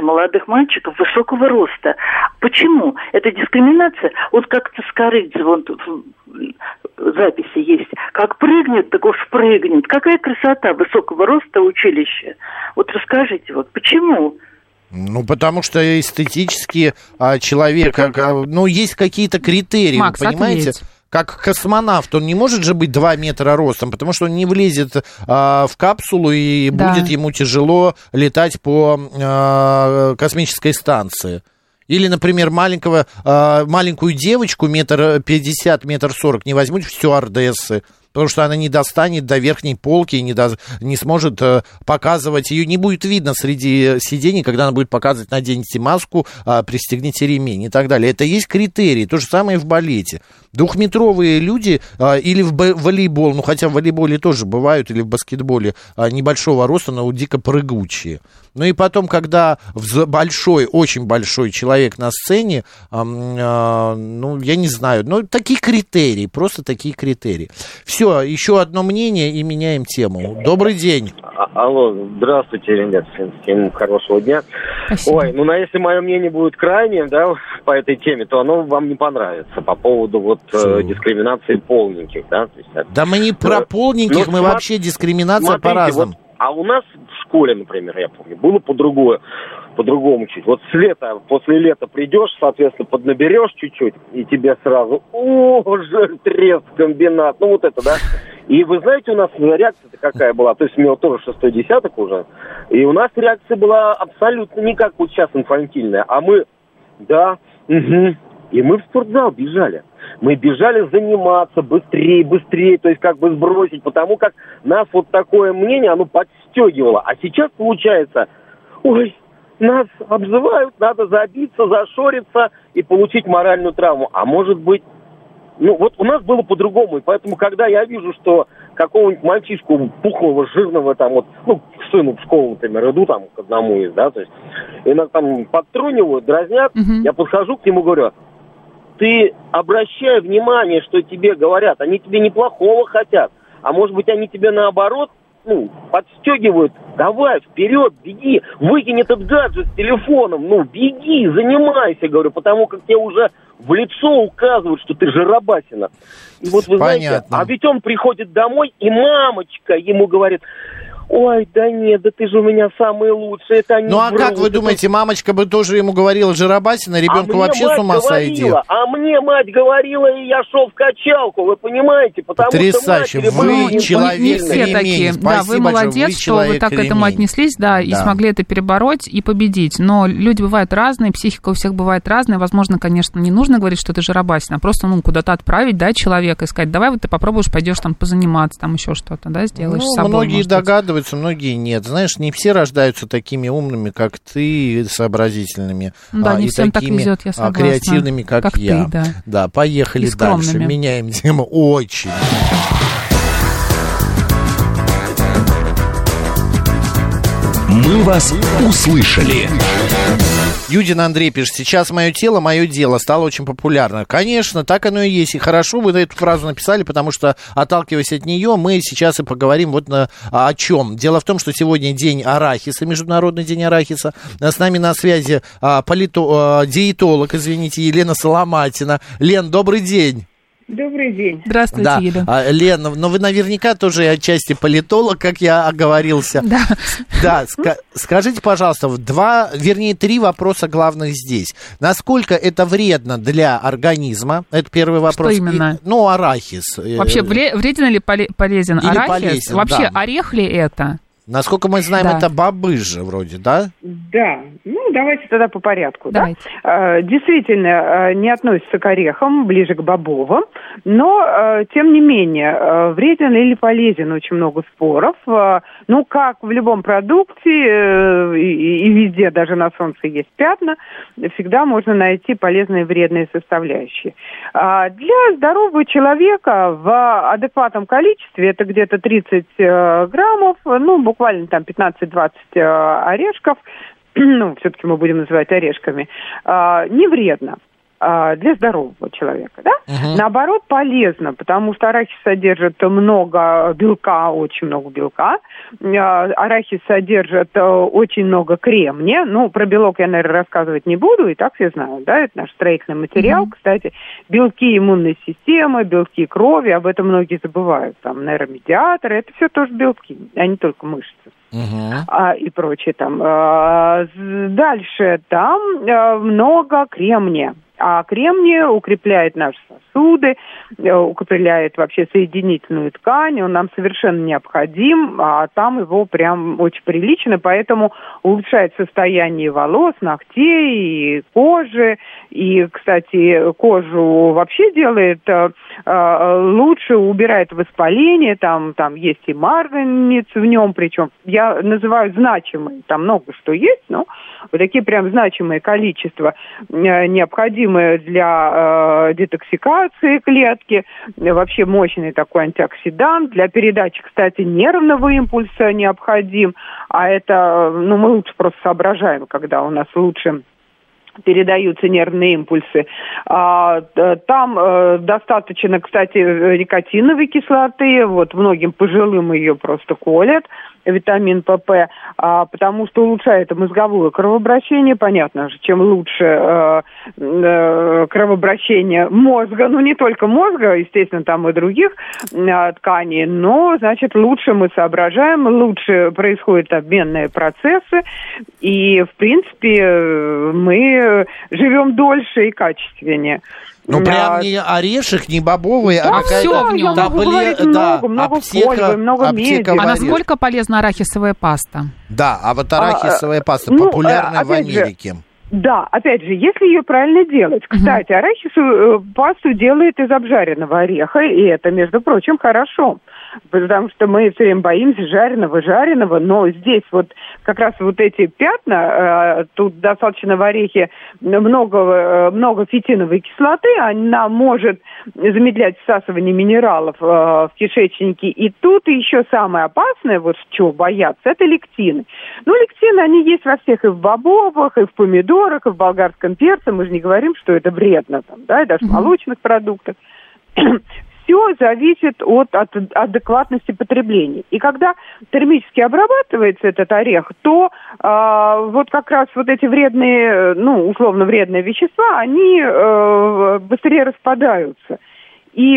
молодых мальчиков высокого роста. Почему? Это дискриминация. Вот как-то скорыть звон... записи есть. Как прыгнет, так уж прыгнет. Какая красота высокого роста училища. Вот расскажите, почему? Ну, потому что эстетически человек... есть какие-то критерии, Макс, понимаете? Ответь. Как космонавт, он не может же быть 2 метра ростом, потому что он не влезет в капсулу и будет ему тяжело летать по космической станции. Или, например, маленькую девочку 1,50 1,40 не возьмут в стюардессы, потому что она не достанет до верхней полки и не сможет показывать. Ее не будет видно среди сидений, когда она будет показывать: наденьте маску, пристегните ремень и так далее. Это есть критерии. То же самое и в балете. Двухметровые люди или в волейбол, хотя в волейболе тоже бывают, или в баскетболе небольшого роста, но дико прыгучие. Ну и потом, когда большой, очень большой человек на сцене, я не знаю, такие критерии, просто такие критерии. Все, еще одно мнение и меняем тему. Добрый день. Алло, здравствуйте, ребят, всем хорошего дня. Спасибо. Ой, если мое мнение будет крайним, по этой теме, то оно вам не понравится по поводу дискриминации полненьких, То есть, мы не про полненьких, вообще дискриминация по-разному. А у нас в школе, например, я помню, было по-другому чуть. Вот с лета, после лета придешь, соответственно, поднаберешь чуть-чуть, и тебе сразу, жиртрез, комбинат, ну вот это, да. И вы знаете, у нас реакция-то какая была? То есть у меня тоже шестой десяток уже, и у нас реакция была абсолютно не как вот сейчас инфантильная, а мы, да, угу. И мы в спортзал бежали. Мы бежали заниматься быстрее, то есть как бы сбросить, потому как нас вот такое мнение, оно подстегивало. А сейчас получается, ой, нас обзывают, надо забиться, зашориться и получить моральную травму. А может быть, ну вот у нас было по-другому. И поэтому, когда я вижу, что какого-нибудь мальчишку пухлого, жирного, там вот, ну, к сыну в школу, например, иду там к одному из, да, то есть, и нас там подтрунивают, дразнят, я подхожу к нему и говорю... Ты обращай внимание, что тебе говорят. Они тебе неплохого хотят. А может быть, они тебе наоборот подстегивают. Давай, вперед, беги. Выкинь этот гаджет с телефоном. Ну, беги, занимайся, говорю. Потому как тебе уже в лицо указывают, что ты жиробасина. И вот вы знаете, а ведь он приходит домой, и мамочка ему говорит... Ой, да нет, да ты же у меня самый лучший. Это они врут. Как вы думаете, мамочка бы тоже ему говорила жиробасина, ребенку вообще с ума сойдет? А мне мать говорила, и я шел в качалку, вы понимаете? Потрясающе, вы человек не все такие. Да, вы молодец, что вы так к этому отнеслись, да, и смогли это перебороть и победить. Но люди бывают разные, психика у всех бывает разная. Возможно, конечно, не нужно говорить, что ты жиробасина, а просто куда-то отправить, да, человека, и сказать, давай вот ты попробуешь, пойдешь там позаниматься, там еще что-то, да, сделаешь с собой. Многие догадываются. Многие нет. Знаешь, не все рождаются такими умными, как ты, сообразительными, и такими так везет, креативными, как я. Ты, да, поехали дальше. Меняем тему. Очень. Мы вас услышали. Юдин Андрей пишет, сейчас мое тело, мое дело стало очень популярно. Конечно, так оно и есть. И хорошо вы эту фразу написали, потому что, отталкиваясь от нее, мы сейчас и поговорим вот о чем. Дело в том, что сегодня день арахиса, Международный день арахиса. С нами на связи диетолог, Елена Соломатина. Лен, добрый день. Добрый день. Здравствуйте, Елена. Лена, вы наверняка тоже отчасти политолог, как я оговорился. Да. Скажите, пожалуйста, три вопроса главных здесь. Насколько это вредно для организма? Это первый вопрос. Что именно? Арахис. Вообще, вреден или полезен арахис? Полезен, вообще, орех ли это? Насколько мы знаем, это бабыжа вроде, да? Да. Давайте тогда по порядку. Давайте. Да? Действительно, не относится к орехам, ближе к бобовым, но, тем не менее, вреден или полезен, очень много споров. Как в любом продукте, и везде, даже на солнце есть пятна, всегда можно найти полезные и вредные составляющие. Для здорового человека в адекватном количестве, это где-то 30 граммов, буквально там 15-20 орешков, все-таки мы будем называть орешками, не вредно для здорового человека, да? Наоборот, полезно, потому что арахис содержит много белка, очень много белка. Арахис содержит очень много кремния. Про белок я, наверное, рассказывать не буду, и так все знают, да? Это наш строительный материал, кстати. Белки иммунной системы, белки крови, об этом многие забывают. Там нейромедиаторы, это все тоже белки, а не только мышцы. И прочее там. Дальше там много кремния. А кремний укрепляет наши сосуды, укрепляет вообще соединительную ткань, он нам совершенно необходим, а там его прям очень прилично, поэтому улучшает состояние волос, ногтей и кожи. И, кстати, кожу вообще делает лучше, убирает воспаление, там есть и марганец в нем, причем я называю значимые, там много что есть, но вот такие прям значимые количества необходимы для детоксикации клетки, вообще мощный такой антиоксидант, для передачи, кстати, нервного импульса необходим, а это, мы лучше просто соображаем, когда у нас лучше передаются нервные импульсы. Там достаточно, кстати, никотиновой кислоты, вот многим пожилым ее просто колят, витамин ПП, потому что улучшает мозговое кровообращение. Понятно же, чем лучше кровообращение мозга, ну не только мозга, естественно, там и других тканей, но, значит, лучше мы соображаем, лучше происходят обменные процессы, и, в принципе, мы живем дольше и качественнее. Ну, прям не орешек, не бобовый, да, а какая-то таблетка. Да, много меди. А насколько полезна арахисовая паста? Да, а вот арахисовая паста популярная в Америке. Да, опять же, если ее правильно делать. Кстати, арахисовую пасту делают из обжаренного ореха, и это, между прочим, хорошо. Потому что мы все время боимся жареного, но здесь вот как раз вот эти пятна, тут достаточно в орехе много фитиновой кислоты, она может замедлять всасывание минералов в кишечнике. И тут еще самое опасное, вот чего боятся, это лектины. Ну, лектины, они есть во всех, и в бобовых, и в помидорах, и в болгарском перце. Мы же не говорим, что это вредно, там, да, и даже в молочных продуктах. Все зависит от адекватности потребления. И когда термически обрабатывается этот орех, то вот как раз вот эти вредные, ну, условно вредные вещества, они быстрее распадаются. И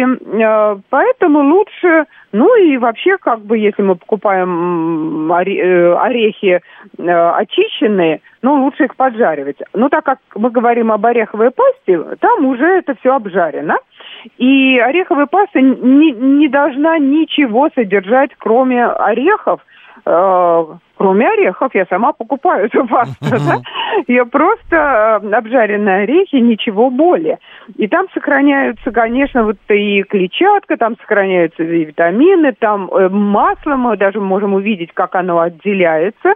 поэтому лучше, ну и вообще, как бы, если мы покупаем орехи очищенные, ну, лучше их поджаривать. Но так как мы говорим об ореховой пасте, там уже это все обжарено. И ореховая паста не должна ничего содержать, кроме орехов. Кроме орехов, я сама покупаю эту пасту. Да? Ее просто обжаренные орехи, ничего более. И там сохраняются, конечно, вот и клетчатка, там сохраняются и витамины, там масло, мы даже можем увидеть, как оно отделяется.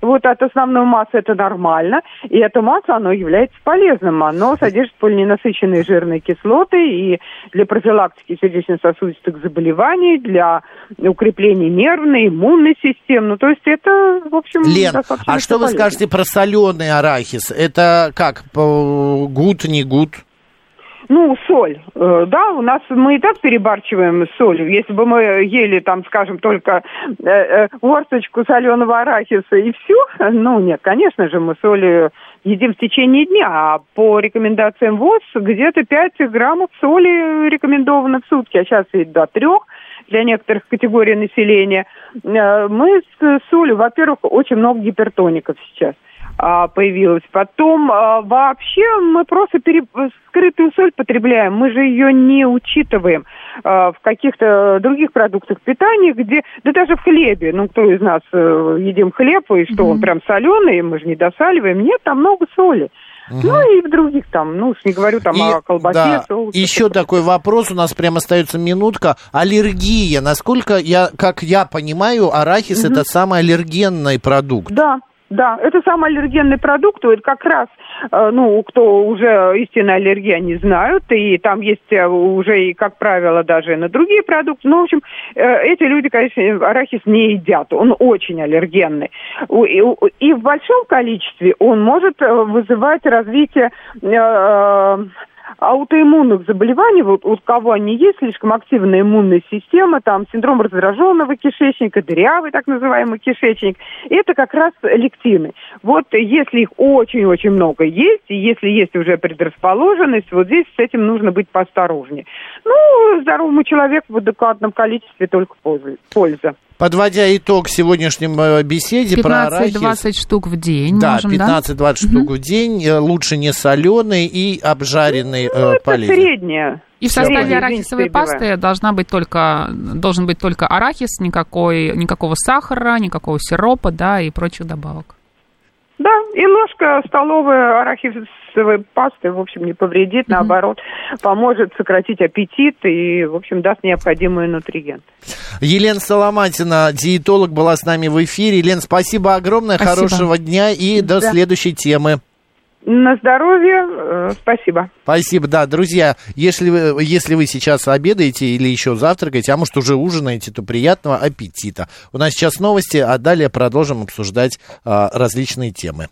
Вот от основной массы это нормально. И это масло, оно является полезным. Оно содержит полиненасыщенные жирные кислоты и для профилактики сердечно-сосудистых заболеваний, для укрепления нервной, иммунной системы. Ну, то есть это, в общем, Лен, а что вы скажете про соленый арахис? Это как, good, не good? Ну, соль, да, у нас мы и так перебарчиваем с солью. Если бы мы ели, там, скажем, только горсточку соленого арахиса и все, ну, нет, конечно же, мы соль едим в течение дня, а по рекомендациям ВОЗ где-то 5 граммов соли рекомендовано в сутки, а сейчас и до 3 для некоторых категорий населения. Мы с солью, во-первых, очень много гипертоников сейчас появилось. Потом вообще мы просто скрытую соль потребляем. Мы же ее не учитываем в каких-то других продуктах питания, где, да даже в хлебе. Ну, кто из нас едим хлеб, и что, он прям соленый, мы же не досаливаем. Нет, там много соли. Ну и в других там, ну уж не говорю там о колбасе. Да, соусе, еще такой вопрос, у нас прям остается минутка. Аллергия. Насколько как я понимаю, арахис это самый аллергенный продукт. Да. Да, это самый аллергенный продукт, это как раз, ну, кто уже истинная аллергия, не знают, и там есть уже, и, как правило, даже на другие продукты, ну, в общем, эти люди, конечно, арахис не едят, он очень аллергенный, и в большом количестве он может вызывать развитие аутоиммунных заболеваний, вот у кого они есть, слишком активная иммунная система, там синдром раздраженного кишечника, дырявый так называемый кишечник, это как раз лектины. Вот если их очень-очень много есть, и если есть уже предрасположенность, вот здесь с этим нужно быть поосторожнее. Ну, здоровому человеку в адекватном количестве только польза. Подводя итог сегодняшней беседе про арахис. 15-20 штук в день. Да, 15-20 штук в день. Лучше не соленый и обжаренный полезен. Средняя. И в составе арахисовой пасты должен быть только арахис, никакого сахара, никакого сиропа, да, и прочих добавок. Да, и ложка столовая арахисовой пасты, в общем, не повредит, наоборот, поможет сократить аппетит и, в общем, даст необходимые нутриенты. Елена Соломатина, диетолог, была с нами в эфире. Елена, спасибо огромное, хорошего дня и до следующей темы. На здоровье, спасибо. Спасибо, да, друзья, если вы сейчас обедаете или еще завтракаете, а может уже ужинаете, то приятного аппетита. У нас сейчас новости, а далее продолжим обсуждать различные темы.